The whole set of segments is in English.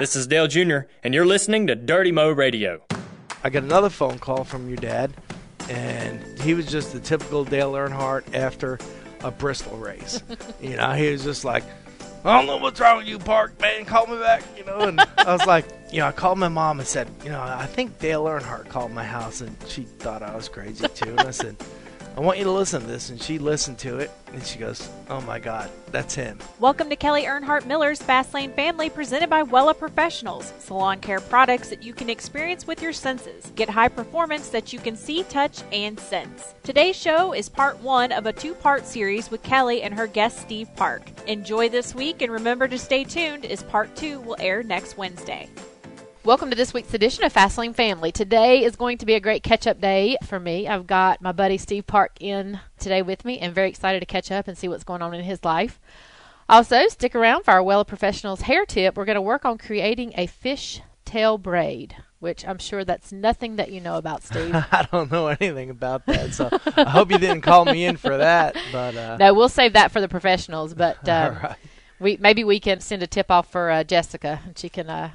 This is Dale Jr., and you're listening to Dirty Mo Radio. I got another phone call from your dad, and he was just the typical Dale Earnhardt after a Bristol race. You know, he was just like, I don't know what's wrong with you, Park, man. Call me back, you know. And I was like, you know, I called my mom and said, you know, I think Dale Earnhardt called my house, and she thought I was crazy, too. And I said, I want you to listen to this. And she listened to it, and she goes, oh, my God, that's him. Welcome to Kelly Earnhardt Miller's Fastlane Family, presented by Wella Professionals, salon care products that you can experience with your senses. Get high performance that you can see, touch, and sense. Today's show is part one of a two-part series with Kelly and her guest, Steve Park. Enjoy this week, and remember to stay tuned, as part two will air next Wednesday. Welcome to this week's edition of Fastlane Family. Today is going to be a great catch-up day for me. I've got my buddy Steve Park in today with me, and very excited to catch up and see what's going on in his life. Also, stick around for our Wella Professionals hair tip. We're going to work on creating a fishtail braid, which I'm sure that's nothing that you know about, Steve. I don't know anything about that, so I hope you didn't call me in for that. But no, we'll save that for the professionals, but all right. Maybe we can send a tip-off for Jessica, and she can learn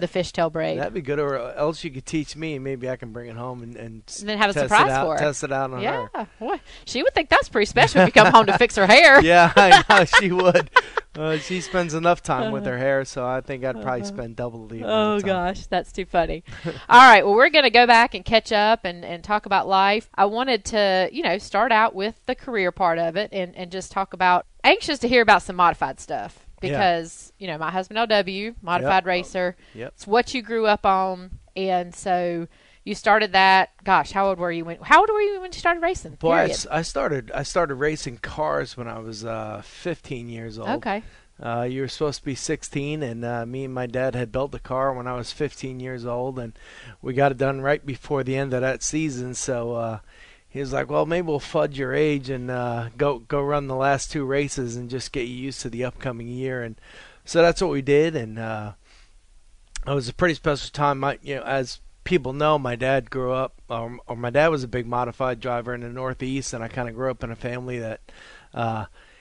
the fishtail braid. That'd be good, or else you could teach me, and maybe I can bring it home and then have a surprise for her. Test it out on her. Yeah, boy. She would think that's pretty special if you come home to fix her hair. Yeah, I know, she would. She spends enough time with her hair, so I think I'd probably spend double the amount of time. Oh, gosh, that's too funny. All right, well, we're going to go back and catch up and talk about life. I wanted to, you know, start out with the career part of it and just talk about, anxious to hear about some modified stuff because, you know, my husband LW, modified racer, it's what you grew up on, and so you started that. Gosh, how old were you when you started racing? Boy, I started racing cars when I was 15 years old. Okay. You were supposed to be 16, and me and my dad had built the car when I was 15 years old, and we got it done right before the end of that season. So he was like, well, maybe we'll fudge your age and go run the last two races and just get you used to the upcoming year. And so that's what we did, and it was a pretty special time. As people know, my dad grew up, or my dad was a big modified driver in the Northeast, and I kind of grew up in a family that,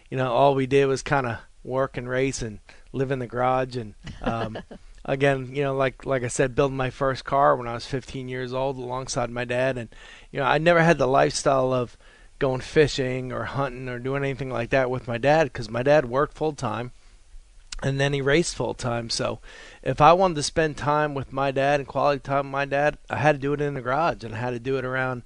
you know, all we did was kind of work and race and live in the garage. And again, you know, like I said, building my first car when I was 15 years old alongside my dad, and you know, I never had the lifestyle of going fishing or hunting or doing anything like that with my dad, because my dad worked full time. And then he raced full-time. So if I wanted to spend time with my dad and quality time with my dad, I had to do it in the garage, and I had to do it around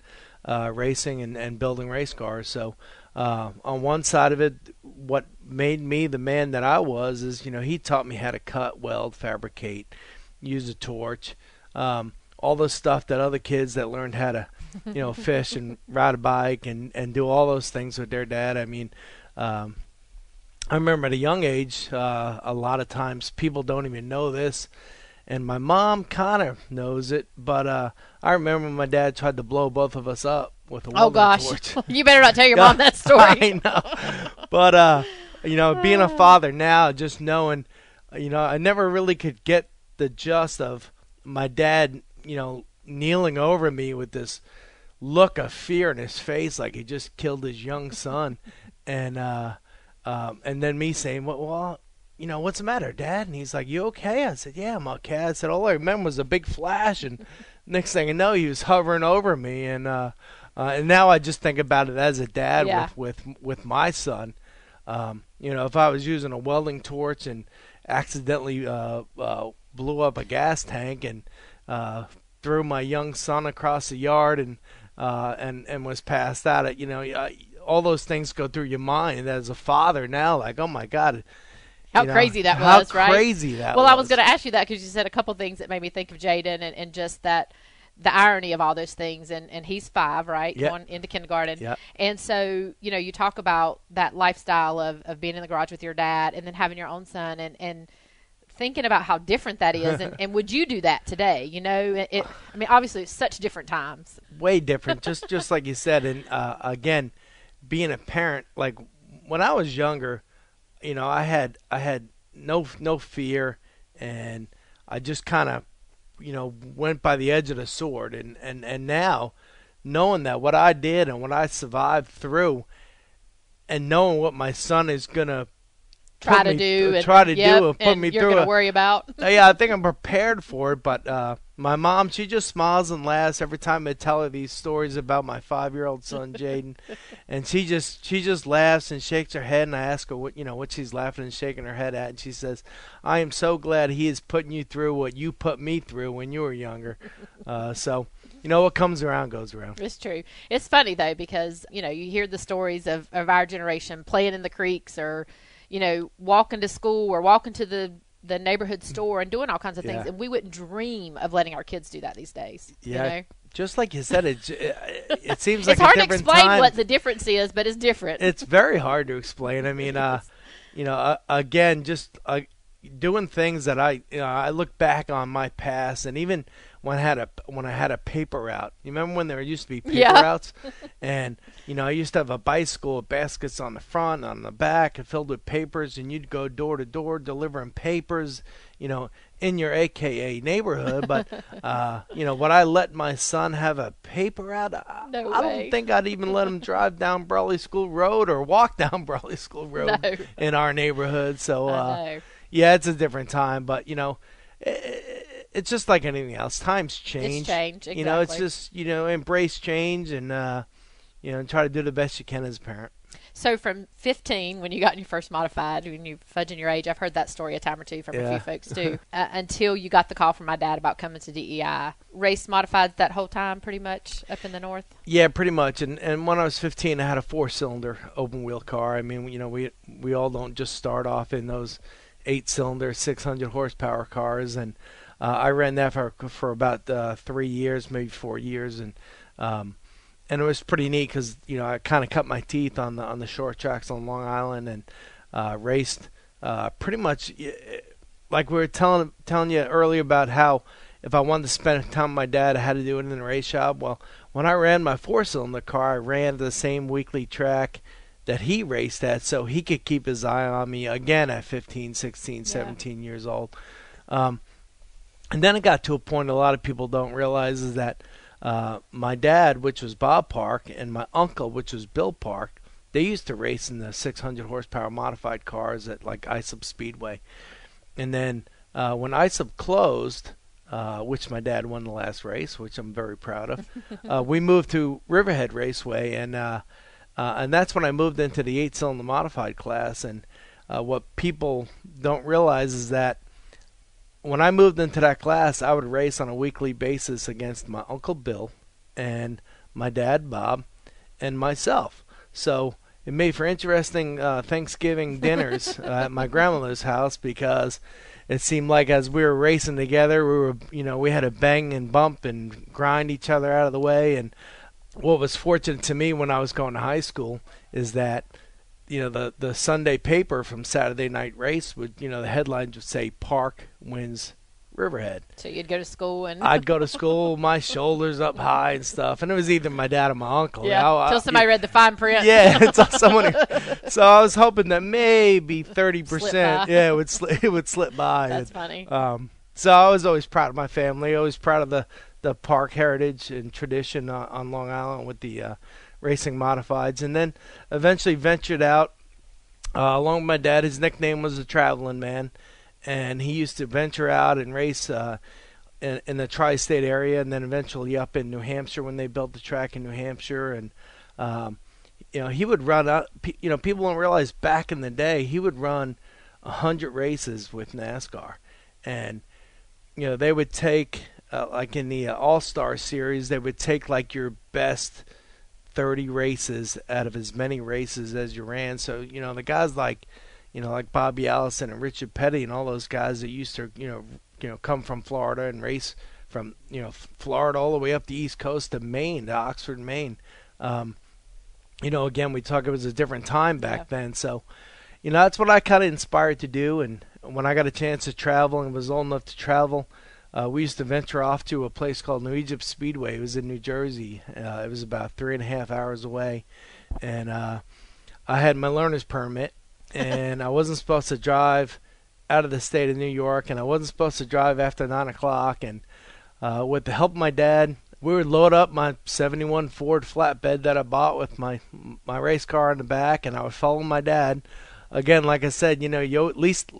racing and building race cars. So on one side of it, what made me the man that I was is, you know, he taught me how to cut, weld, fabricate, use a torch, all the stuff that other kids that learned how to, you know, fish and ride a bike and do all those things with their dad. I mean, I remember at a young age, a lot of times people don't even know this, and my mom kind of knows it, but I remember my dad tried to blow both of us up with a wood torch. Oh, gosh. You better not tell your mom that story. I know. But, you know, being a father now, just knowing, you know, I never really could get the gist of my dad, you know, kneeling over me with this look of fear in his face like he just killed his young son. And then me saying, well, you know, what's the matter, Dad? And he's like, you okay? I said, yeah, I'm okay. I said, all I remember was a big flash. And next thing I know, he was hovering over me. And and now I just think about it as a dad with my son. You know, if I was using a welding torch and accidentally blew up a gas tank and threw my young son across the yard and was passed out, you know, all those things go through your mind as a father now, like, oh, my God. How crazy that was, right? Well, I was going to ask you that because you said a couple things that made me think of Jaden and just that the irony of all those things. And he's 5, right, going into kindergarten. Yep. And so, you know, you talk about that lifestyle of being in the garage with your dad and then having your own son and thinking about how different that is. And would you do that today? You know, I mean, obviously, it's such different times. Way different, just like you said. And, again, being a parent, like when I was younger, you know, I had no fear, and I just kind of, you know, went by the edge of the sword. And now, knowing that what I did and what I survived through, and knowing what my son is gonna try to do and put me through. Yeah, I think I'm prepared for it, but my mom, she just smiles and laughs every time I tell her these stories about my 5-year-old son Jaden, and she just laughs and shakes her head, and I ask her what she's laughing and shaking her head at, and she says, "I am so glad he is putting you through what you put me through when you were younger." You know, what comes around goes around. It's true. It's funny, though, because, you know, you hear the stories of our generation playing in the creeks or, you know, walking to school or walking to the neighborhood store and doing all kinds of things. And we wouldn't dream of letting our kids do that these days. Yeah. You know? Just like you said, it seems like it's hard to explain what the difference is, but it's different. It's very hard to explain. I mean, you know, again, just doing things that I look back on my past, and even – When I had a paper route. You remember when there used to be paper routes? And, you know, I used to have a bicycle with baskets on the front, on the back, and filled with papers, and you'd go door to door delivering papers, you know, in your AKA neighborhood. But, you know, would I let my son have a paper route? No way. I don't think I'd even let him drive down Brawley School Road or walk down Brawley School Road in our neighborhood. So, yeah, it's a different time. But, you know, it's just like anything else. Times change. It's change, exactly. You know, it's just, you know, embrace change and, you know, try to do the best you can as a parent. So from 15, when you got your first modified, when you fudging your age, I've heard that story a time or two from a few folks too, until you got the call from my dad about coming to DEI. Race modified that whole time pretty much up in the north? Yeah, pretty much. And when I was 15, I had a 4-cylinder open wheel car. I mean, you know, we all don't just start off in those 8-cylinder, 600 horsepower cars. And I ran that for about 3 years, maybe 4 years, and it was pretty neat because, you know, I kind of cut my teeth on the short tracks on Long Island and raced pretty much like we were telling you earlier about how if I wanted to spend time with my dad, I had to do it in the race shop. Well, when I ran my 4-cylinder car, I ran the same weekly track that he raced at, so he could keep his eye on me again at 15, 16, 17 years old. And then it got to a point a lot of people don't realize is that my dad, which was Bob Park, and my uncle, which was Bill Park, they used to race in the 600 horsepower modified cars at like ISUB Speedway. And then when ISUB closed, which my dad won the last race, which I'm very proud of, we moved to Riverhead Raceway, and that's when I moved into the 8-cylinder modified class. And what people don't realize is that when I moved into that class, I would race on a weekly basis against my Uncle Bill and my dad, Bob, and myself. So it made for interesting Thanksgiving dinners at my grandmother's house, because it seemed like as we were racing together, we had to bang and bump and grind each other out of the way. And what was fortunate to me when I was going to high school is that, you know, the Sunday paper from Saturday Night Race would, you know, the headlines would say Park wins Riverhead. So you'd go to school and I'd go to school, my shoulders up high and stuff, and it was either my dad or my uncle. Yeah, until somebody read the fine print. Yeah, until someone. So I was hoping that maybe 30%, yeah, it would slip by. That's funny. So I was always proud of my family, always proud of the Park heritage and tradition on Long Island with the racing modifieds, and then eventually ventured out along with my dad. His nickname was the Traveling Man, and he used to venture out and race in the tri-state area, and then eventually up in New Hampshire when they built the track in New Hampshire. And you know, he would run out. You know, people don't realize back in the day he would run 100 races with NASCAR, and you know they would take like in the All-Star Series, they would take like your best 30 races out of as many races as you ran. So, you know, the guys like, you know, like Bobby Allison and Richard Petty and all those guys that used to, you know, come from Florida and race from, you know, Florida all the way up the East Coast to Maine, to Oxford, Maine. You know, again, it was a different time back then. So, you know, that's what I kind of inspired to do. And when I got a chance to travel and was old enough to travel, we used to venture off to a place called New Egypt Speedway. It was in New Jersey. It was about 3.5 hours away. And I had my learner's permit, and I wasn't supposed to drive out of the state of New York, and I wasn't supposed to drive after 9 o'clock. And with the help of my dad, we would load up my 71 Ford flatbed that I bought with my race car in the back, and I would follow my dad again, like I said, you know, you at least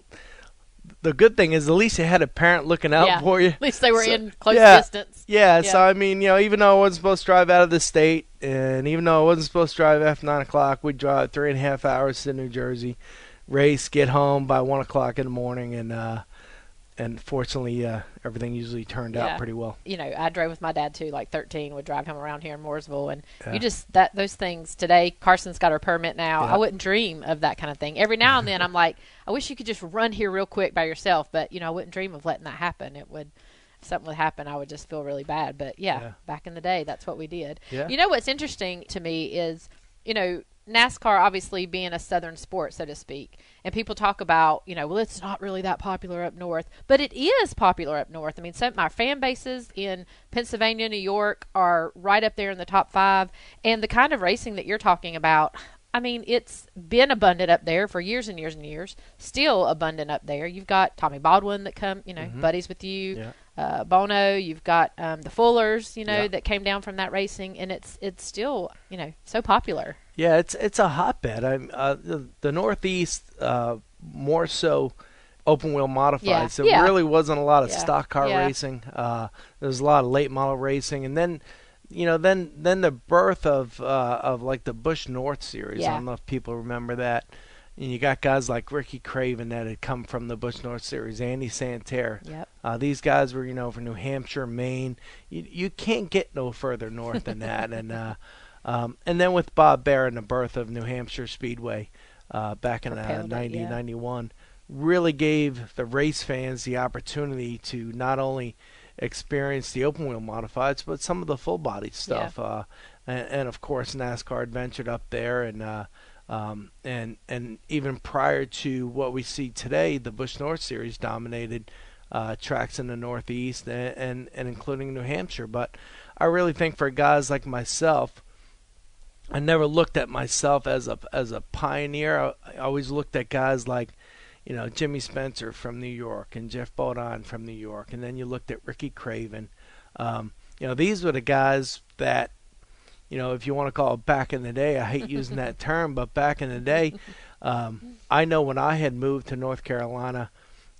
the good thing is at least you had a parent looking out for you. At least they were in close distance. Yeah, so I mean, you know, even though I wasn't supposed to drive out of the state, and even though I wasn't supposed to drive after 9 o'clock, we'd drive 3.5 hours to New Jersey, race, get home by 1 o'clock in the morning, and fortunately, everything usually turned out pretty well. You know, I drove with my dad, too, like 13, would drive him around here in Mooresville. And you just, those things today, Carson's got her permit now. Yeah. I wouldn't dream of that kind of thing. Every now and then, I'm like, I wish you could just run here real quick by yourself. But, you know, I wouldn't dream of letting that happen. It would, if something would happen, I would just feel really bad. But, yeah, back in the day, that's what we did. Yeah. You know, what's interesting to me is, you know, NASCAR obviously being a southern sport, so to speak, and people talk about, you know, well, it's not really that popular up north, but it is popular up north. I mean, some of my fan bases in Pennsylvania, New York are right up there in the top five, and the kind of racing that you're talking about, I mean, it's been abundant up there for years and years and years, still abundant up there. You've got Tommy Baldwin that come, you know, buddies with you, Bono, you've got the Fullers, you know, that came down from that racing, and it's still, you know, so popular. Yeah, it's a hotbed. The Northeast, more so open wheel modified, so there really wasn't a lot of stock car racing. There was a lot of late model racing, and then, you know, then the birth of like the Bush North series. I don't know if people remember that. And you got guys like Ricky Craven that had come from the Bush North series, Andy Santerre. These guys were, you know, from New Hampshire, Maine. You can't get no further north than that, and then with Bob Bear and the birth of New Hampshire Speedway back in 90, 91, really gave the race fans the opportunity to not only experience the open wheel modifieds, but some of the full body stuff. And of course, NASCAR adventured up there, and even prior to what we see today, the Busch North Series dominated tracks in the Northeast and including New Hampshire. But I really think for guys like myself, I never looked at myself as a pioneer. I always looked at guys like, you know, Jimmy Spencer from New York and Geoff Bodine from New York, and then you looked at Ricky Craven. You know, these were the guys that, you know, if you want to call it back in the day, I hate using that term, but back in the day, I know when I had moved to North Carolina,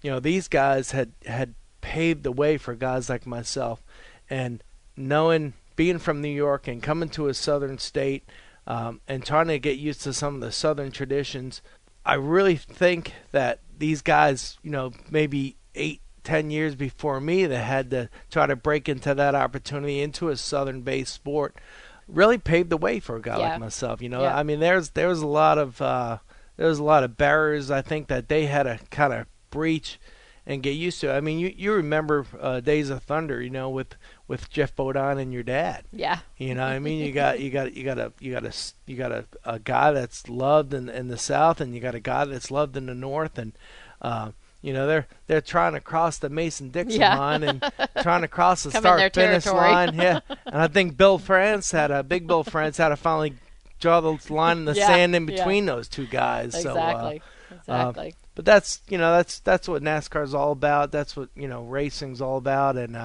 you know, these guys had paved the way for guys like myself, and knowing, being from New York and coming to a southern state and trying to get used to some of the southern traditions, I really think that these guys, you know, maybe 8-10 years before me, that had to try to break into that opportunity into a southern-based sport, really paved the way for a guy like myself. You know, I mean, there was a lot of barriers, I think, that they had to kind of breach and get used to. I mean, you remember Days of Thunder, you know, with Geoff Bodine and your dad. Yeah. You know, I mean, you got a guy that's loved in the South, and you got a guy that's loved in the North, and you know, they're trying to cross the Mason-Dixon line and trying to cross the start-finish line. Yeah. And I think Big Bill France had to finally draw the line in the sand in between those two guys. Exactly. So, but that's, you know, that's what NASCAR's all about. That's what, you know, racing's all about. And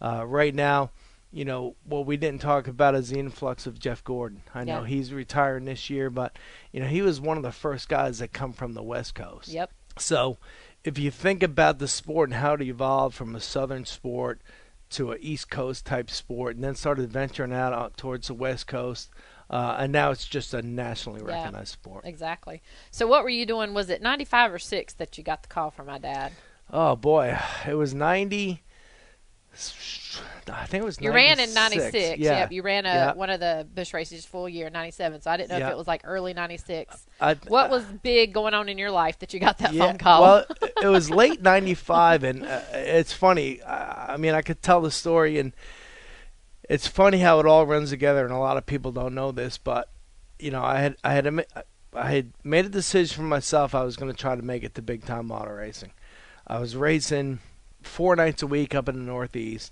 right now, you know, what we didn't talk about is the influx of Jeff Gordon. I know he's retiring this year, but, you know, he was one of the first guys that come from the West Coast. Yep. So if you think about the sport and how it evolved from a southern sport to an East Coast type sport, and then started venturing out towards the West Coast, and now it's just a nationally recognized sport. Exactly. So what were you doing? Was it 95 or 6 that you got the call from my dad? Oh, boy. It was 90. I think it was 96. You ran in 96. Yeah. Yep. You ran one of the Busch races full year in 97. So I didn't know if it was like early 96. What was big going on in your life that you got that phone call? Well, it was late 95. And it's funny. I mean, I could tell the story, and it's funny how it all runs together, and a lot of people don't know this, but, you know, I had made a decision for myself. I was going to try to make it to big time auto racing. I was racing 4 nights a week up in the Northeast,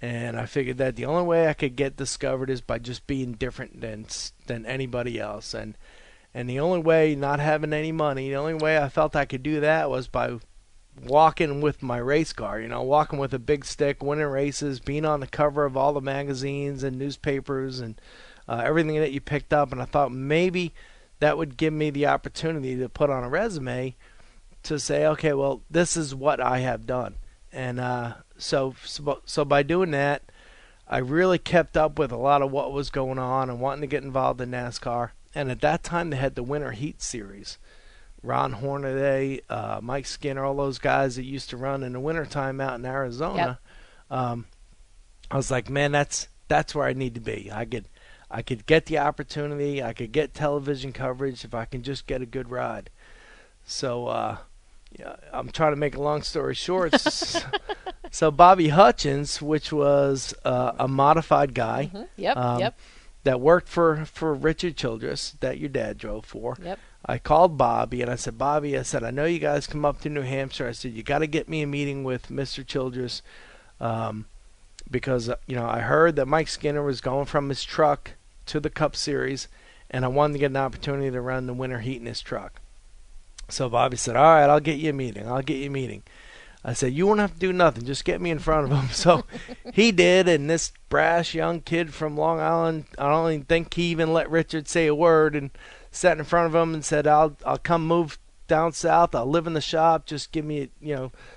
and I figured that the only way I could get discovered is by just being different than anybody else, and the only way, not having any money, the only way I felt I could do that was by walking with my race car, you know, walking with a big stick, winning races, being on the cover of all the magazines and newspapers and everything that you picked up. And I thought maybe that would give me the opportunity to put on a resume to say, okay, well, this is what I have done. And so by doing that, I really kept up with a lot of what was going on and wanting to get involved in NASCAR. And at that time, they had the Winter Heat Series. Ron Hornaday, Mike Skinner, all those guys that used to run in the wintertime out in Arizona. Yep. I was like, man, that's where I need to be. I could get the opportunity. I could get television coverage if I can just get a good ride. So yeah, I'm trying to make a long story short. So Bobby Hutchins, which was a modified guy, mm-hmm. yep, that worked for Richard Childress, that your dad drove for. Yep. I called Bobby and I said, Bobby, I know you guys come up to New Hampshire. I said, you got to get me a meeting with Mr. Childress, because I heard that Mike Skinner was going from his truck to the Cup Series, and I wanted to get an opportunity to run the winter heat in his truck. So Bobby said, all right, I'll get you a meeting. I said, you won't have to do nothing. Just get me in front of him. So he did, and this brash young kid from Long Island, I don't even think he even let Richard say a word, and sat in front of him and said, I'll come move down south. I'll live in the shop. Just give me,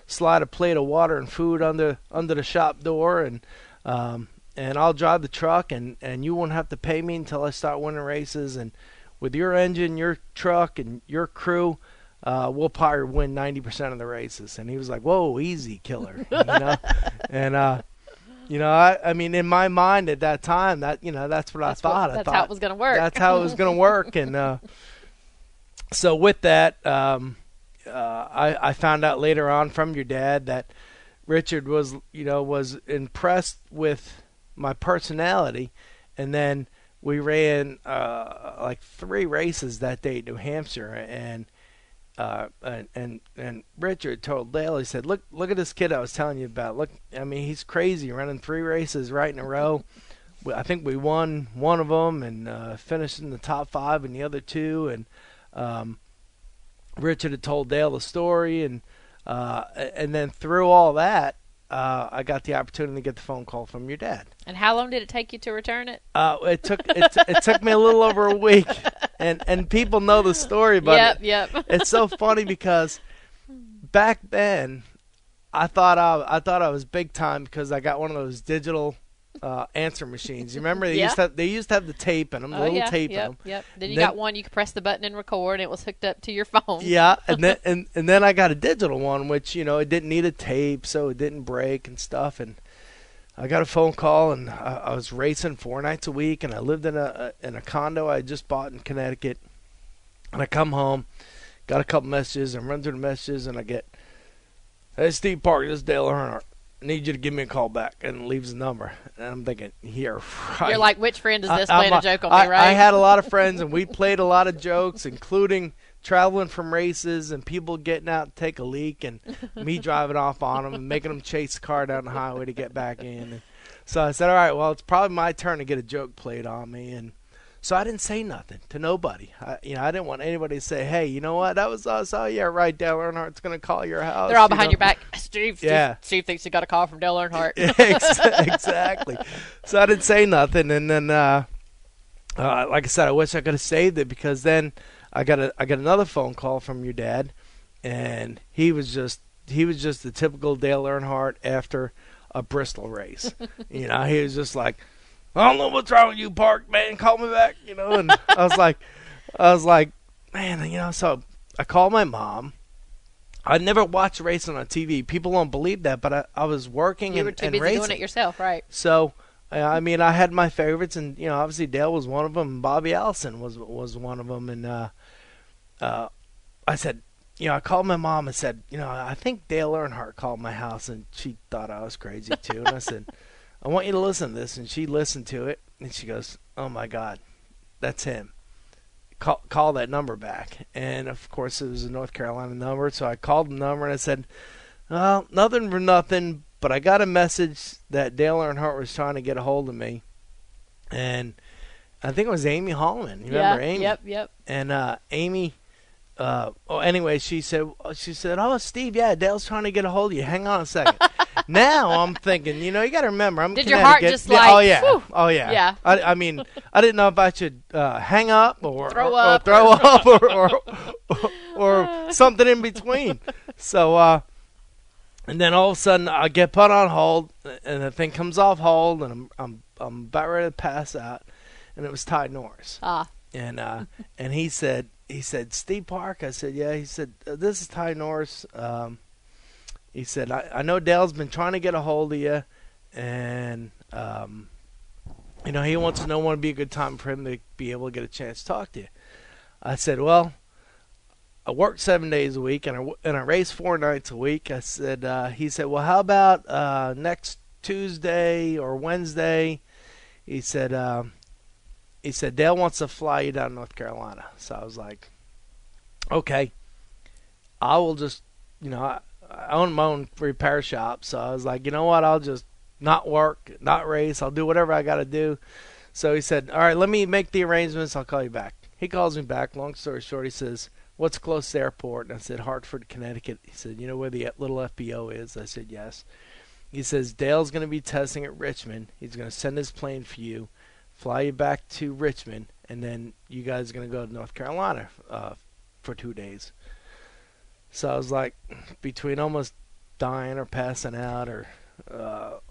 slide a plate of water and food under the shop door, and I'll drive the truck, and you won't have to pay me until I start winning races. And with your engine, your truck, and your crew, we'll probably win 90% of the races. And he was like, whoa, easy, killer. And, I mean, in my mind at that time, that's what I thought. That's how it was going to work. That's how it was going to work. And so with that, I found out later on from your dad that Richard was impressed with my personality. And then we ran like 3 races that day in New Hampshire. And Richard told Dale, he said, look at this kid I was telling you about. Look, I mean, he's crazy, running 3 races right in a row. I think we won one of them and finished in the top 5 in the other 2. And Richard had told Dale the story, and then through all that, I got the opportunity to get the phone call from your dad. And how long did it take you to return it? It took me a little over a week, and people know the story, but yep. It's so funny because back then I thought I was big time because I got one of those digital answer machines. You remember they used to have the tape in them, tape in them. Yep. Then got one you could press the button and record, and it was hooked up to your phone. Yeah, and then I got a digital one, which it didn't need a tape, so it didn't break and stuff. And I got a phone call, and I was racing 4 nights a week, and I lived in a condo I had just bought in Connecticut. And I come home, got a couple messages, and run through the messages, and I get, "Hey, Steve Park, this is Dale Earnhardt. Need you to give me a call back," and leaves the number. And I'm thinking, here, right. You're like, which friend is this playing a joke on me, right? I had a lot of friends, and we played a lot of jokes, including traveling from races and people getting out to take a leak and me driving off on them and making them chase the car down the highway to get back in. And so I said, all right, well, it's probably my turn to get a joke played on me. And so I didn't say nothing to nobody. I didn't want anybody to say, hey, you know what? That was us. Oh, yeah, right. Dale Earnhardt's going to call your house. They're all behind your back. Steve thinks he got a call from Dale Earnhardt. Exactly. So I didn't say nothing. And then, like I said, I wish I could have saved it, because then I got another phone call from your dad, and he was just the typical Dale Earnhardt after a Bristol race. He was just like, I don't know what's wrong with you, Park, man. Call me back, And I was like, man, So I called my mom. I never watched racing on TV. People don't believe that, but I was working and racing. You were too busy doing it yourself, right? So, I mean, I had my favorites, and obviously Dale was one of them, and Bobby Allison was one of them, and I said, I called my mom and said, I think Dale Earnhardt called my house, and she thought I was crazy too, and I said, I want you to listen to this. And she listened to it, and she goes, oh, my God, that's him. Call that number back. And, of course, it was a North Carolina number, so I called the number, and I said, well, nothing for nothing, but I got a message that Dale Earnhardt was trying to get a hold of me. And I think it was Amy Hallman. You remember Amy? Yep. And Amy anyway, she said, "Oh, Steve, yeah, Dale's trying to get a hold of you. Hang on a second." Now I'm thinking, you know, you got to remember, I'm Connecticut. Did your heart just like? Oh yeah. I mean, I didn't know if I should hang up or throw up or something in between. So, and then all of a sudden, I get put on hold, and the thing comes off hold, and I'm about ready to pass out, and it was Ty Norris. And he said, "Steve Park?" I said, "Yeah." He said, "This is Ty Norris." He said, I know Dale's been trying to get a hold of you, and, you know, he wants to know when it would be a good time for him to be able to get a chance to talk to you." I said, "Well, I work 7 days a week, and I race 4 nights a week." I said, he said, "Well, how about next Tuesday or Wednesday?" He said, "Dale wants to fly you down to North Carolina." So I was like, "Okay, I will just, you know, I own my own repair shop." So I was like, "You know what? I'll just not work, not race. I'll do whatever I got to do." So he said, "All right, let me make the arrangements. I'll call you back." He calls me back. Long story short, he says, "What's close to the airport?" And I said, "Hartford, Connecticut." He said, "You know where the little FBO is?" I said, "Yes." He says, "Dale's going to be testing at Richmond. He's going to send his plane for you, fly you back to Richmond, and then you guys are going to go to North Carolina for 2 days. So I was like, between almost dying or passing out or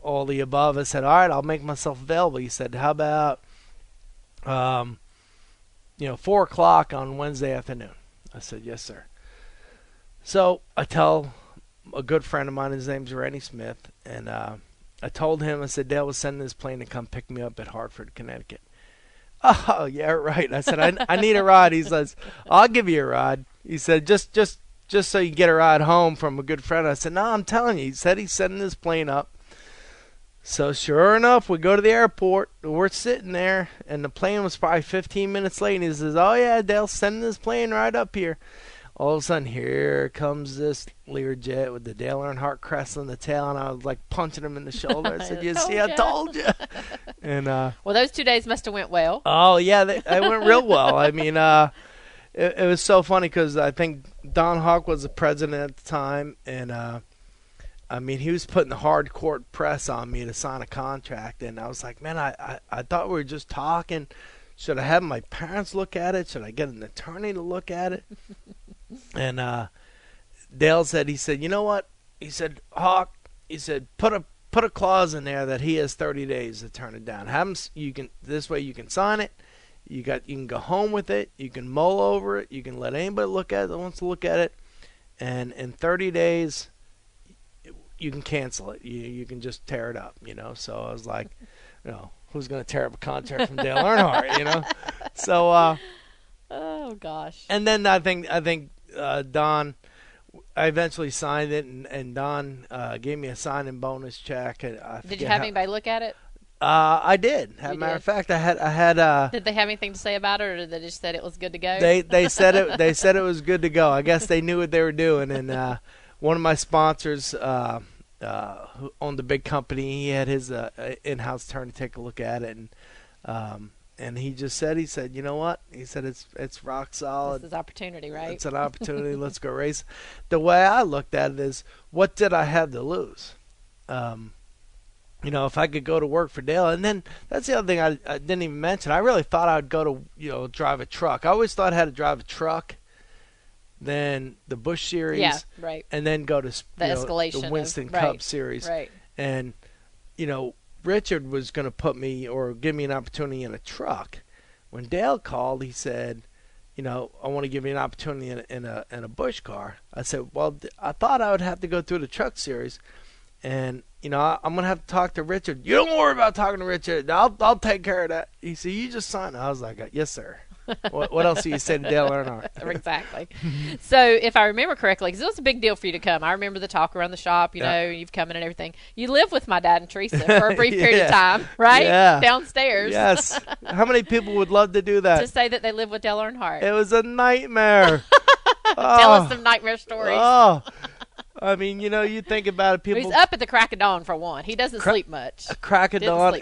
all the above, I said, "All right, I'll make myself available." He said, "How about, 4:00 on Wednesday afternoon?" I said, "Yes, sir." So I tell a good friend of mine, his name's Randy Smith, and I told him, I said, "Dale was sending his plane to come pick me up at Hartford, Connecticut." "Oh, yeah, right." I said, I need a ride." He says, "I'll give you a ride." He said, Just so you get a ride home from a good friend." I said, "No, I'm telling you." He said he's sending this plane up. So sure enough, we go to the airport. We're sitting there, and the plane was probably 15 minutes late. And he says, "Oh, yeah, Dale's sending this plane right up here." All of a sudden, here comes this Learjet with the Dale Earnhardt crest on the tail, and I was like punching him in the shoulder. I said, "You see, I told you." And well, those 2 days must have went well. Oh, yeah, they went real well. I mean, it was so funny because I think Don Hawk was the president at the time, and I mean, he was putting the hard court press on me to sign a contract, and I was like, "Man, I thought we were just talking. Should I have my parents look at it? Should I get an attorney to look at it?" And Dale said, he said, "You know what?" He said, "Hawk," he said, "put a clause in there that he has 30 days to turn it down. Have him, this way you can sign it. You can go home with it. You can mull over it. You can let anybody look at it that wants to look at it. And in 30 days, you can cancel it. You can just tear it up, you know." So I was like, you know, who's going to tear up a contract from Dale Earnhardt, you know? So, oh gosh. And then I think Don, I eventually signed it, and Don gave me a signing bonus check. And did you have anybody look at it? I did. As a matter of fact, I had. Did they have anything to say about it, or did they just said it was good to go? They said it. They said it was good to go. I guess they knew what they were doing. And one of my sponsors, who owned the big company, he had his in-house turn to take a look at it, and he just said, "You know what?" He said, "It's rock solid. This is opportunity, right? It's an opportunity. Let's go race." The way I looked at it is, what did I have to lose? You know, if I could go to work for Dale. And then that's the other thing I didn't even mention. I really thought I would go to, drive a truck. I always thought I had to drive a truck, then the Bush Series, and then go to the Winston Cup Series. Right. And, Richard was going to put me or give me an opportunity in a truck. When Dale called, he said, "I want to give you an opportunity in a Bush car." I said, "Well, I thought I would have to go through the truck series. And, I'm going to have to talk to Richard." "You don't worry about talking to Richard. I'll take care of that." He said, "You just sign." I was like, "Yes, sir." What else do you say to Dale Earnhardt? Exactly. So if I remember correctly, because it was a big deal for you to come. I remember the talk around the shop, you've come in and everything. You lived with my dad and Teresa for a brief period of time, right? Yeah. Downstairs. Yes. How many people would love to do that? To say that they lived with Dale Earnhardt. It was a nightmare. Tell us some nightmare stories. Oh. I mean, you think about it. People. He's up at the crack of dawn for one. He doesn't sleep much. Crack of dawn,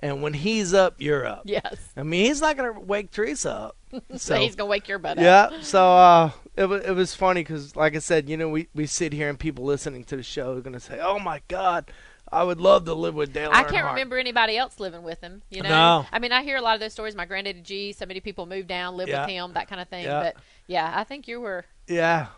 and when he's up, you're up. Yes. I mean, he's not going to wake Teresa up. So he's going to wake your butt up. Yeah, so it was funny because, like I said, you know, we sit here and people listening to the show are going to say, oh, my God, I would love to live with Dale Earnhardt. I can't remember anybody else living with him, you know. No. I mean, I hear a lot of those stories. My granddaddy G, so many people moved down, lived with him, that kind of thing. Yeah. But, yeah, I think you were the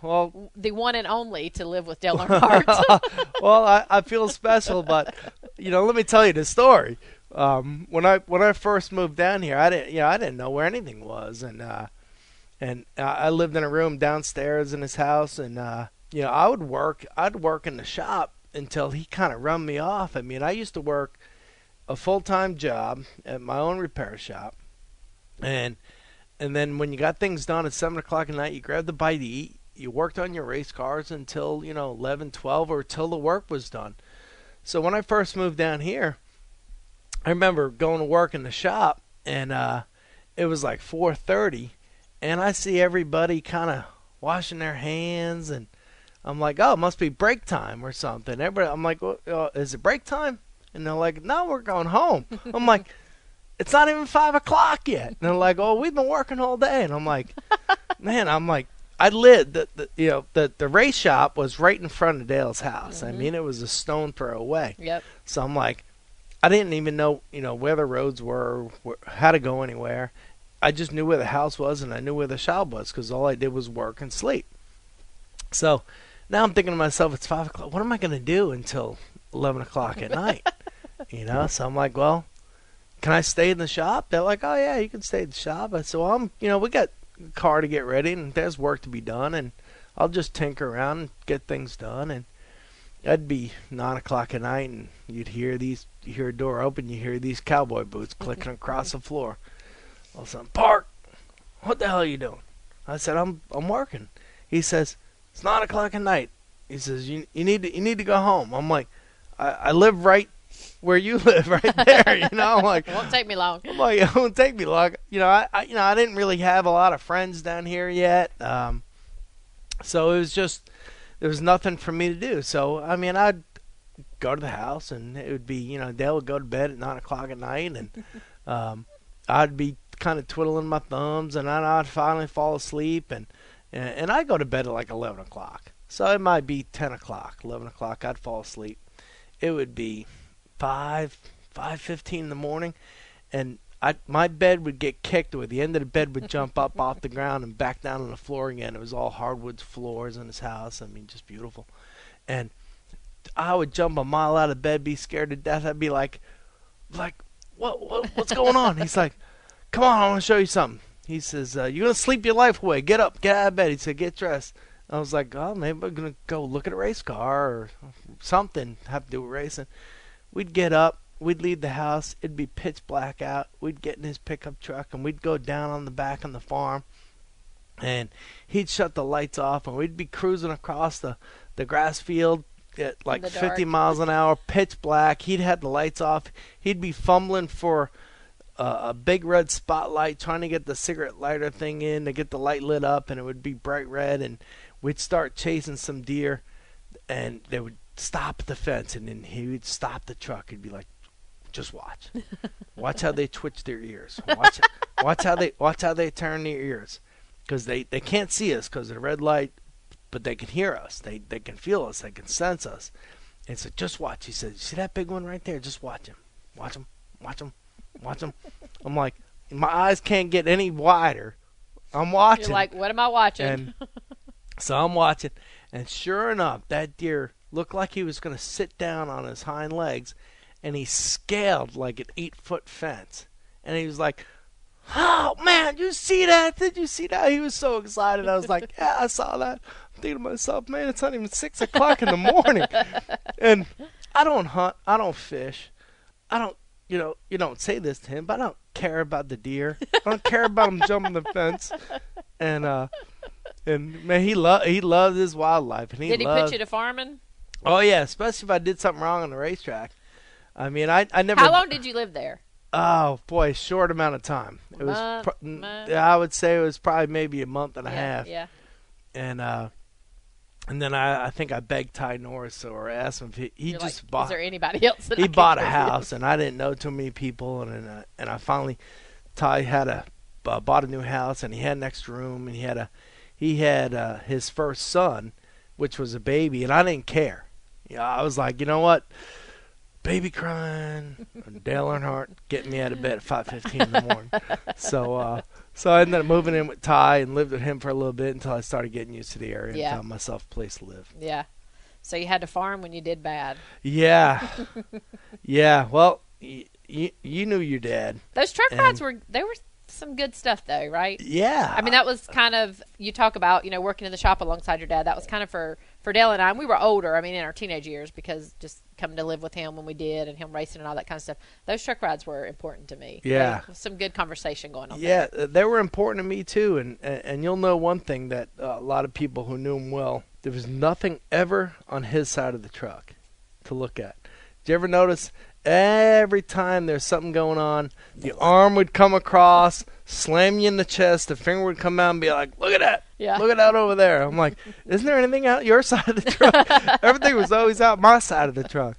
one and only to live with Dale Earnhardt. Well, I feel special, but, you know, let me tell you the story. When I first moved down here, I didn't know where anything was, and I lived in a room downstairs in his house, and you know, I'd work in the shop until he kind of run me off. I mean, I used to work a full-time job at my own repair shop, and then when you got things done at 7:00 at night, you grabbed a bite to eat, you worked on your race cars until, you know, 11, 12, or till the work was done. So when I first moved down here, I remember going to work in the shop, and it was like 4:30, and I see everybody kind of washing their hands, and I'm like, oh, it must be break time or something. Everybody, I'm like, well, is it break time? And they're like, no, we're going home. I'm like, it's not even 5:00 yet. And they're like, oh, we've been working all day. And I'm like, man, I'm like, I lived, the race shop was right in front of Dale's house. Mm-hmm. I mean, it was a stone throw away. Yep. So I'm like, I didn't even know, you know, where the roads were, how to go anywhere. I just knew where the house was, and I knew where the shop was, because all I did was work and sleep. So now I'm thinking to myself, it's 5:00. What am I going to do until 11:00 at night? You know, so I'm like, well, can I stay in the shop? They're like, oh, yeah, you can stay in the shop. I said, well, you know, we got a car to get ready, and there's work to be done, and I'll just tinker around and get things done. And that'd be 9:00 at night, and you'd hear these. You hear a door open, you hear these cowboy boots clicking across the floor. All of a sudden, Park, what the hell are you doing? I said, I'm working. He says, it's 9:00 at night. He says, you need to go home. I'm like, I live right where you live, right there. You know, I'm like, it won't take me long. I'm like, it won't take me long. You know, I didn't really have a lot of friends down here yet, so it was just there was nothing for me to do. So I mean, I'd go to the house, and it would be, you know, Dale would go to bed at 9:00 at night, and I'd be kind of twiddling my thumbs, and I'd finally fall asleep, and I go to bed at like 11:00, so it might be 10:00, 11:00. I'd fall asleep. It would be 5:15 in the morning, and my bed would get kicked, or the end of the bed would jump up off the ground and back down on the floor again. It was all hardwood floors in his house. I mean, just beautiful, and I would jump a mile out of bed, be scared to death. I'd be like, what's going on? He's like, come on, I want to show you something. He says, you're going to sleep your life away. Get up, get out of bed. He said, get dressed. I was like, oh, maybe we're going to go look at a race car or something, have to do with racing. We'd get up, we'd leave the house, it'd be pitch black out. We'd get in his pickup truck, and we'd go down on the back on the farm, and he'd shut the lights off, and we'd be cruising across the grass field at like 50 miles an hour, pitch black. He'd had the lights off. He'd be fumbling for a big red spotlight, trying to get the cigarette lighter thing in to get the light lit up, and it would be bright red, and we'd start chasing some deer, and they would stop at the fence, and then he would stop the truck. He'd be like, just watch. Watch how they twitch their ears. Watch how they turn their ears, because they can't see us because of the red light. But they can hear us. They can feel us. They can sense us. And so just watch. He said, see that big one right there? Just watch him. Watch him. Watch him. Watch him. I'm like, my eyes can't get any wider. I'm watching. You're like, what am I watching? And so I'm watching. And sure enough, that deer looked like he was going to sit down on his hind legs. And he scaled like an 8-foot fence. And he was like, oh, man, you see that? Did you see that? He was so excited. I was like, yeah, I saw that. I'm thinking to myself, man, it's not even 6:00 in the morning. And I don't hunt. I don't fish. I don't, you know, you don't say this to him, but I don't care about the deer. I don't care about him jumping the fence. And man, he loved his wildlife. And did he put you to farming? Oh, yeah, especially if I did something wrong on the racetrack. I mean, I never. How long did you live there? Oh, boy, short amount of time. It was I would say it was probably maybe a month and a half. Yeah. And then I think I begged Ty Norris or asked him if he just like, bought. Is there anybody else that he bought a house, and I didn't know too many people, and I finally Ty had a bought a new house, and he had an extra room, and he had his first son, which was a baby, and I didn't care. Yeah, I was like, you know what? Baby crying, Dale Earnhardt getting me out of bed at 5:15 in the morning. So I ended up moving in with Ty and lived with him for a little bit until I started getting used to the area and found myself a place to live. Yeah. So you had to farm when you did bad. Yeah. Yeah. Well, you knew your dad. Those truck rides were some good stuff though, right? Yeah. I mean, that was kind of, you talk about, you know, working in the shop alongside your dad. That was kind of for Dale and I, and we were older, I mean, in our teenage years, because just coming to live with him when we did and him racing and all that kind of stuff. Those truck rides were important to me. Yeah. Right? Some good conversation going on. Yeah, there. They were important to me too. And you'll know one thing that a lot of people who knew him well, there was nothing ever on his side of the truck to look at. Did you ever notice every time there's something going on, the arm would come across, slam you in the chest, the finger would come out and be like, look at that. Yeah. Look at that over there. I'm like, isn't there anything out your side of the truck? Everything was always out my side of the truck.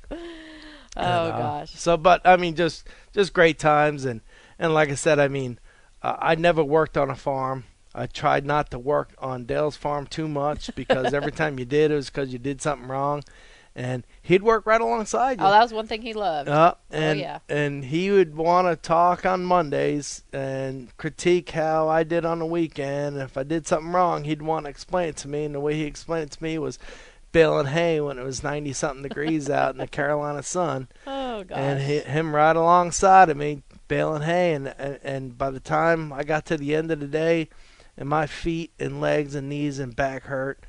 Gosh. So, but, I mean, just great times. And like I said, I mean, I never worked on a farm. I tried not to work on Dale's farm too much because every time you did, it was because you did something wrong. And he'd work right alongside you. Oh, that was one thing he loved. And he would want to talk on Mondays and critique how I did on the weekend. And if I did something wrong, he'd want to explain it to me. And the way he explained it to me was baling hay when it was 90-something degrees out in the Carolina sun. Oh, gosh. And him right alongside of me baling hay. And by the time I got to the end of the day and my feet and legs and knees and back hurt,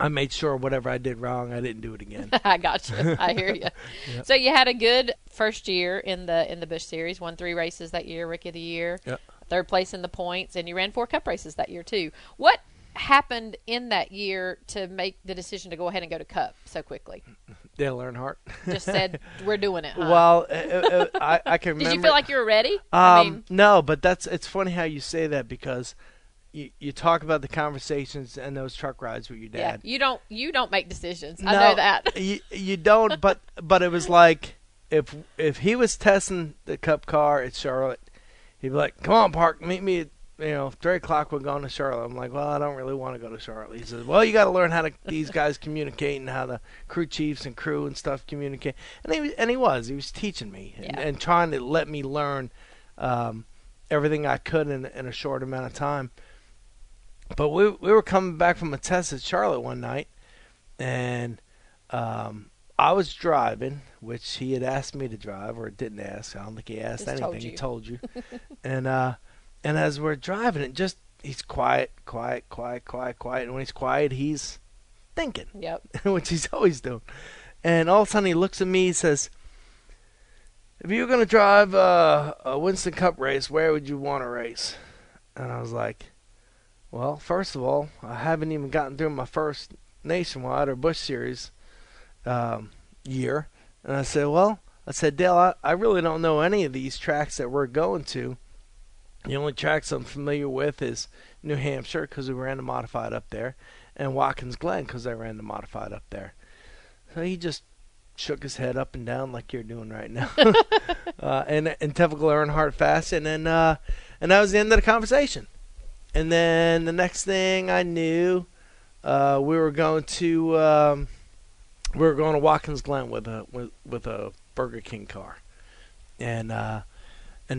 I made sure whatever I did wrong, I didn't do it again. I got you. I hear you. Yep. So you had a good first year in the Bush Series. Won 3 races that year, Rookie of the Year, yep. 3rd place in the points, and you ran 4 Cup races that year too. What happened in that year to make the decision to go ahead and go to Cup so quickly? Dale Earnhardt just said, "We're doing it." Huh? Well, I can remember. Did you feel like you were ready? No, but it's funny how you say that because. You talk about the conversations and those truck rides with your dad. Yeah, you don't make decisions. No, I know that. you don't. But it was like if he was testing the Cup car at Charlotte, he'd be like, "Come on, Park, meet me at 3:00. We're going to Charlotte." I'm like, "Well, I don't really want to go to Charlotte." He says, "Well, you got to learn how these guys communicate and how the crew chiefs and crew and stuff communicate." And he was teaching me and trying to let me learn everything I could in a short amount of time. But we were coming back from a test at Charlotte one night, and I was driving, which he had asked me to drive, or didn't ask. I don't think he asked anything. He told you. And as we're driving, he's quiet. And when he's quiet, he's thinking, yep, which he's always doing. And all of a sudden, he looks at me. He says, "If you were going to drive a Winston Cup race, where would you want to race?" And I was like, "Well, first of all, I haven't even gotten through my first nationwide or Bush Series year." And I said, "Dale, I really don't know any of these tracks that we're going to. The only tracks I'm familiar with is New Hampshire because we ran the modified up there, and Watkins Glen because I ran the modified up there." So he just shook his head up and down like you're doing right now. In typical Earnhardt fashion. And that was the end of the conversation. And then the next thing I knew, we were going to Watkins Glen with a Burger King car, and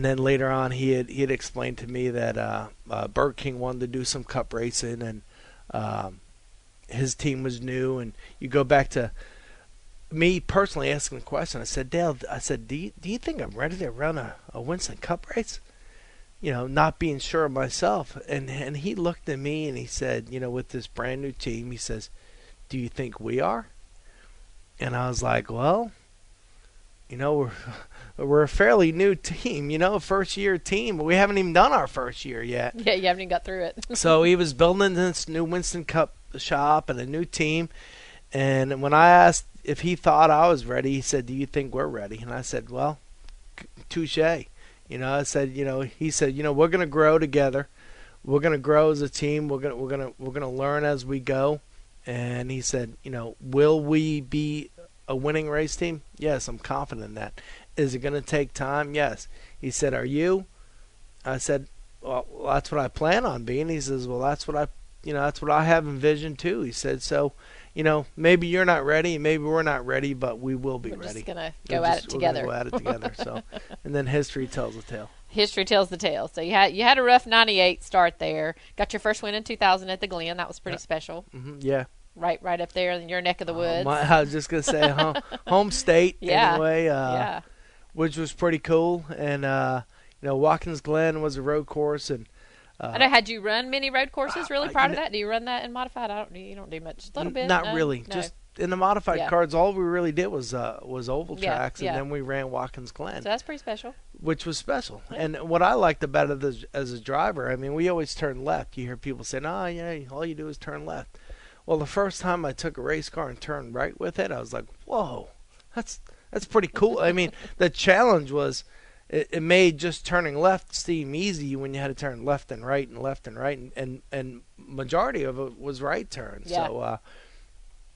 then later on he had explained to me that Burger King wanted to do some cup racing, and his team was new. And you go back to me personally asking the question. I said, "Dale, do you think I'm ready to run a Winston Cup race?" Not being sure of myself. And he looked at me and he said, with this brand new team, he says, "Do you think we are?" And I was like, "Well, we're a fairly new team, first year team. We haven't even done our first year yet." Yeah, you haven't even got through it. So he was building this new Winston Cup shop and a new team. And when I asked if he thought I was ready, he said, "Do you think we're ready?" And I said, "Well, touche." He said, "We're going to grow together. We're going to grow as a team. We're going to learn as we go." And he said, "Will we be a winning race team? Yes, I'm confident in that. Is it going to take time? Yes." He said, "Are you?" I said, well, that's what I plan on being. He says, well, that's what I, you know, that's what I have envisioned too. He said, so, you know, maybe you're not ready, maybe we're not ready, but we will be ready. We're going to go at it together. So, and then history tells the tale. History tells the tale. So you had a rough 98 start there. Got your first win in 2000 at the Glen. That was pretty special. Mm-hmm, yeah. Right up there in your neck of the woods. I was just going to say home state anyway, which was pretty cool. And, you know, Watkins Glen was a road course. And I know, had you run many road courses really prior to that? Do you run that in modified? You don't do much. A little bit? Not really. No. Just in the modified cards, all we really did was oval tracks, and then we ran Watkins Glen. So that's pretty special. Which was special. Yeah. And what I liked about it as a driver, I mean, we always turn left. You hear people saying, all you do is turn left. Well, the first time I took a race car and turned right with it, I was like, whoa, that's pretty cool. I mean, the challenge was it made just turning left seem easy when you had to turn left and right and left and right. And majority of it was right turn. Yeah. So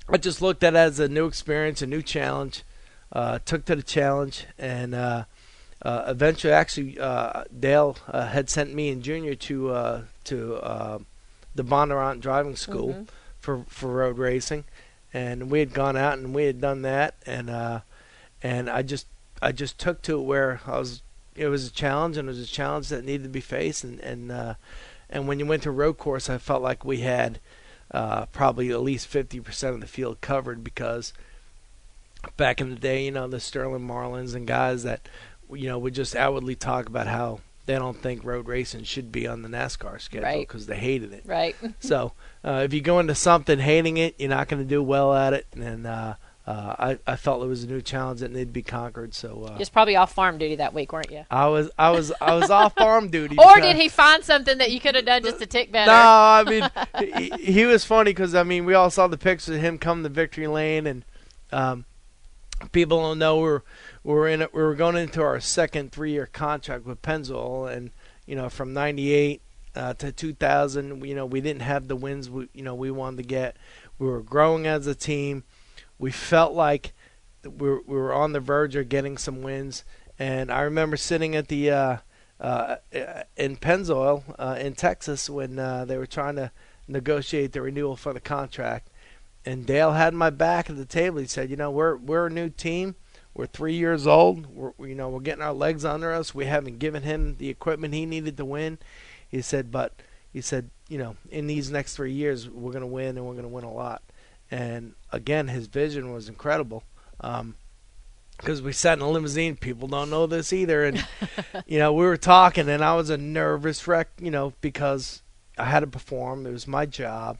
I just looked at it as a new experience, a new challenge, took to the challenge. And eventually, actually, Dale had sent me and Junior to the Bondurant Driving School. Mm-hmm. For road racing, and we had gone out and we had done that, and I just took to it where it was a challenge, and it was a challenge that needed to be faced, and when you went to road course, I felt like we had probably at least 50% of the field covered, because back in the day, you know, the Sterling Marlins and guys that, you know, would just outwardly talk about how they don't think road racing should be on the NASCAR schedule because they hated it. Right. So if you go into something hating it, you're not going to do well at it. And I felt it was a new challenge that needed to be conquered. So just probably off farm duty that week, weren't you? I was off farm duty. Or did he find something that you could have done just to tick better? No, I mean he was funny because I mean we all saw the pictures of him come to victory lane, and people don't know we were going into our second 3-year contract with Penzoil, and you know, from 98 to 2000, you know, we didn't have the wins we wanted to get. We were growing as a team. We felt like we were on the verge of getting some wins. And I remember sitting at the in Penzoil in Texas when they were trying to negotiate the renewal for the contract. And Dale had my back at the table. He said, you know, we're a new team. We're 3 years old. We're getting our legs under us. We haven't given him the equipment he needed to win. He said, you know, in these next 3 years, we're going to win, and we're going to win a lot. And, again, his vision was incredible because we sat in a limousine. People don't know this either. And, you know, we were talking, and I was a nervous wreck, you know, because I had to perform. It was my job.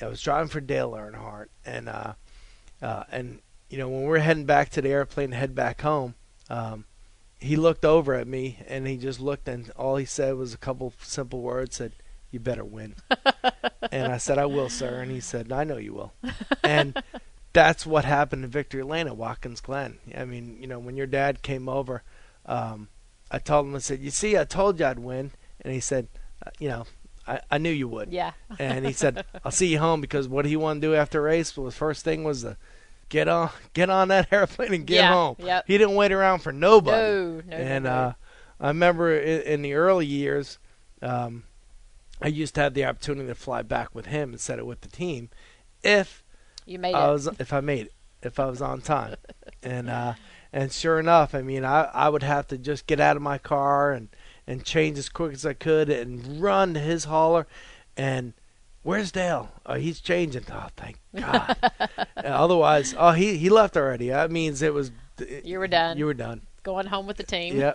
I was driving for Dale Earnhardt, and you know, when we're heading back to the airplane to head back home, he looked over at me, and he just looked, and all he said was a couple simple words, said, "You better win." And I said, "I will, sir." And he said, "I know you will." And that's what happened in victory lane at Watkins Glen. I mean, you know, when your dad came over, I told him, I said, "You see, I told you I'd win." And he said, "You know, I knew you would." Yeah. And he said, "I'll see you home," because what he wanted to do after race was first thing was to get on that airplane and get home. Yep. He didn't wait around for nobody. No. And I remember in the early years, I used to have the opportunity to fly back with him instead of with the team, if I made it, if I was on time, and sure enough, I mean I would have to just get out of my car and change as quick as I could and run to his hauler. And where's Dale? Oh, he's changing. Oh, thank God. Otherwise, he left already. That means it was. You were done. You were done. Going home with the team. Yeah,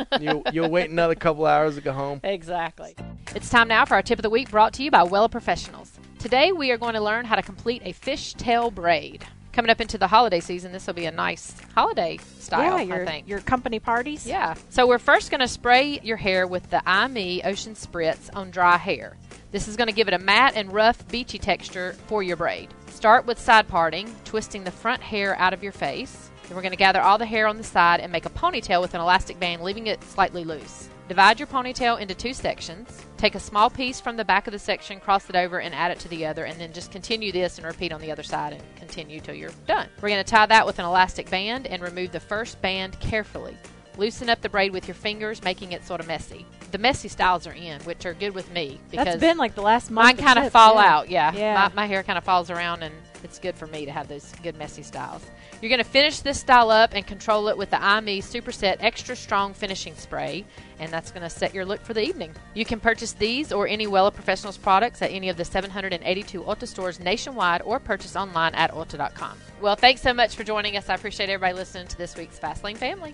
you'll wait another couple hours to go home. Exactly. It's time now for our tip of the week, brought to you by Wella Professionals. Today we are going to learn how to complete a fishtail braid. Coming up into the holiday season, this will be a nice holiday style, I think. Your company parties. Yeah. So we're first going to spray your hair with the IME Ocean Spritz on dry hair. This is going to give it a matte and rough beachy texture for your braid. Start with side parting, twisting the front hair out of your face. Then we're going to gather all the hair on the side and make a ponytail with an elastic band, leaving it slightly loose. Divide your ponytail into two sections. Take a small piece from the back of the section, cross it over, and add it to the other, and then just continue this and repeat on the other side and continue till you're done. We're going to tie that with an elastic band and remove the first band carefully. Loosen up the braid with your fingers, making it sort of messy. the messy styles are in, which are good with me. Because that's been like the last month. Mine kind of fall out, yeah. My hair kind of falls around, and it's good for me to have those good messy styles. You're going to finish this style up and control it with the IME Superset Extra Strong Finishing Spray, and that's going to set your look for the evening. You can purchase these or any Wella Professionals products at any of the 782 Ulta stores nationwide or purchase online at Ulta.com. Well, thanks so much for joining us. I appreciate everybody listening to this week's Fastlane Family.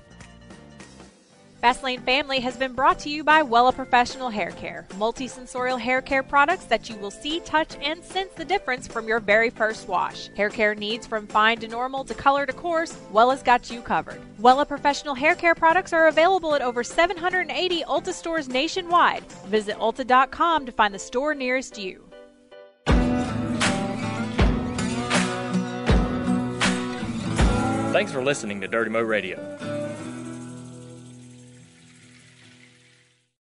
Fastlane Family has been brought to you by Wella Professional Hair Care, multi-sensorial hair care products that you will see, touch, and sense the difference from your very first wash. Hair care needs from fine to normal to color to coarse, Wella's got you covered. Wella Professional Hair Care products are available at over 780 Ulta stores nationwide. Visit Ulta.com to find the store nearest you. Thanks for listening to Dirty Mo Radio.